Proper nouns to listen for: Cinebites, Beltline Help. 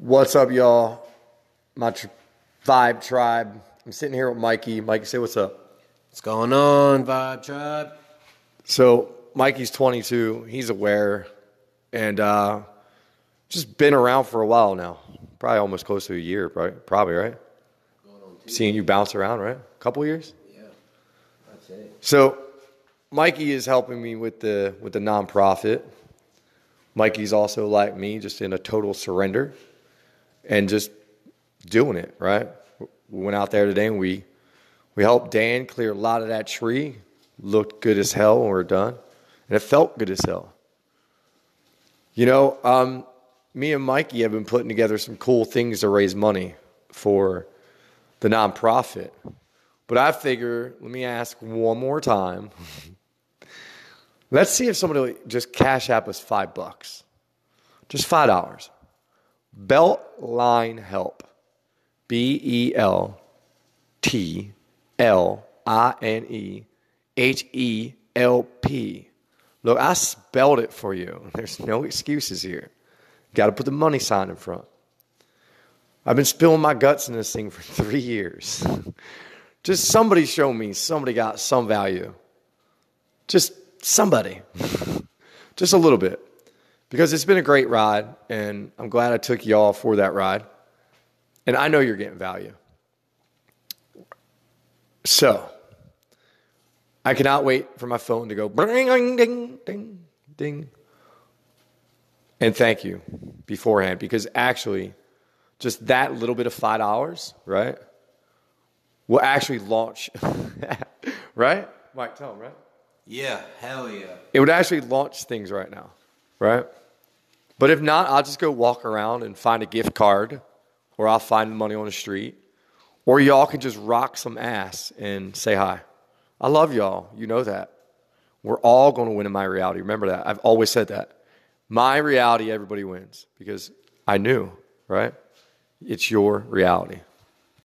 What's up, y'all? My Vibe Tribe. I'm sitting here with Mikey. Mikey, say what's up. What's going on, Vibe Tribe? So Mikey's 22. He's aware and just been around for a while now. Probably almost close to a year, probably, right? Going on seeing you bounce around, right? A couple years? Yeah, I'd say. So Mikey is helping me with the nonprofit. Mikey's also like me, just in a total surrender. And just doing it, right? We went out there today and we helped Dan clear a lot of that tree. Looked good as hell when we were done. And it felt good as hell. You know, me and Mikey have been putting together some cool things to raise money for the nonprofit. But I figure, let me ask one more time. Let's see if somebody will just cash app us $5. Just $5. Beltline Help, BeltlineHelp. Look, I spelled it for you. There's no excuses here. Got to put the money sign in front. I've been spilling my guts in this thing for 3 years. Just somebody show me somebody got some value. Just somebody. Just a little bit. Because it's been a great ride, and I'm glad I took y'all for that ride. And I know you're getting value. So, I cannot wait for my phone to go ding, ding, ding, ding. And thank you beforehand, because actually, just that little bit of $5, right, will actually launch, right? Mike, tell him, right? Yeah, hell yeah. It would actually launch things right now, right? But if not, I'll just go walk around and find a gift card, or I'll find money on the street, or y'all can just rock some ass and say hi. I love y'all. You know that. We're all going to win in my reality. Remember that. I've always said that. My reality, everybody wins because I knew, right? It's your reality.